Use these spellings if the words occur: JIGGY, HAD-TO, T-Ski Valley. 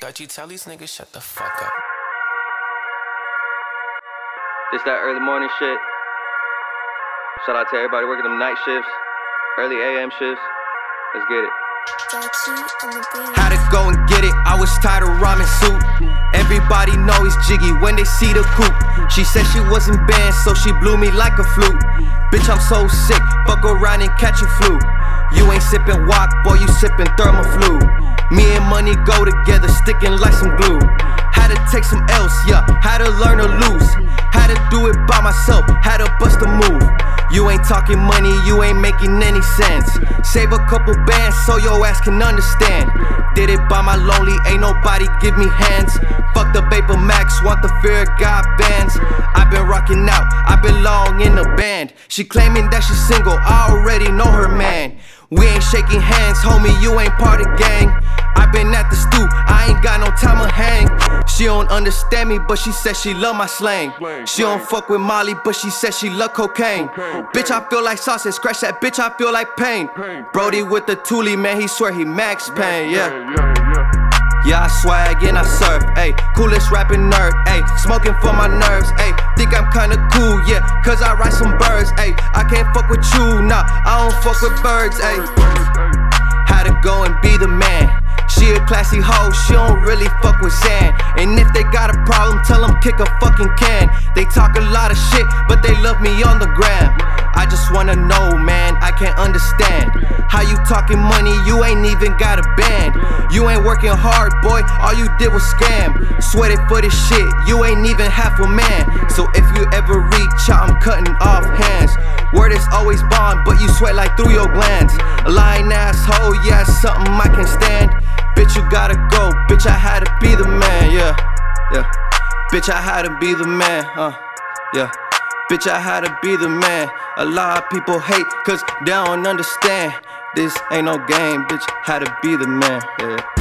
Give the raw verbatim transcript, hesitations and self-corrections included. Dutchie, tell these niggas shut the fuck up. This that early morning shit. Shout out to everybody working them night shifts, early A M shifts. Let's get it. How to go and get it, I was tired of rhyming suit. Everybody know it's Jiggy when they see the coupe. She said she wasn't banned, so she blew me like a flute. Bitch, I'm so sick, fuck around and catch a flu. You ain't sippin' wok, boy, you sippin' Thermoflu. Me and money go together, stickin' like some glue. How to take some L's, yeah, how to learn to lose. How to do it by myself, how to bust a move. You ain't talking money, you ain't making any sense. Save a couple bands so your ass can understand. Did it by my lonely, ain't nobody give me hands. Fuck the Vapor Max, want the fear of God bands. I've been rocking out, I've been long in the band. She claiming that she's single, I already know her man. We ain't shaking hands, homie, you ain't part of gang. I've been at the stoop, I ain't got no time to hang. She don't understand me, but she said she love my slang. She don't fuck with Molly, but she said she love cocaine. Bitch, I feel like sausage, scratch that bitch, I feel like pain. Brody with the Thule, man, he swear he Max Payne, yeah. Yeah, I swag and I surf, ayy. Coolest rapping nerd, ayy. Smoking for my nerves, ayy. Think I'm kinda cool, yeah, cause I ride some birds, ayy. I can't fuck with you, nah, I don't fuck with birds, ayy. How to go and be the man. She a classy hoe, she don't really fuck with sand. And if they got a problem, tell them kick a fucking can. They talk a lot of shit, but they love me on the gram. I just wanna know, man, I can't understand. How you talking money, you ain't even got a band. You ain't working hard, boy, all you did was scam. Sweated for this shit, you ain't even half a man. So if you ever reach out, I'm cutting off hands. Word is always bond, but you sweat like through your glands. A lying asshole, yeah, it's something I can stand. Bitch, you gotta go, bitch, I had to be the man, yeah, yeah. Bitch, I had to be the man, uh, yeah. Bitch, I had to be the man. A lot of people hate, cause they don't understand. This ain't no game, bitch, how to be the man, yeah.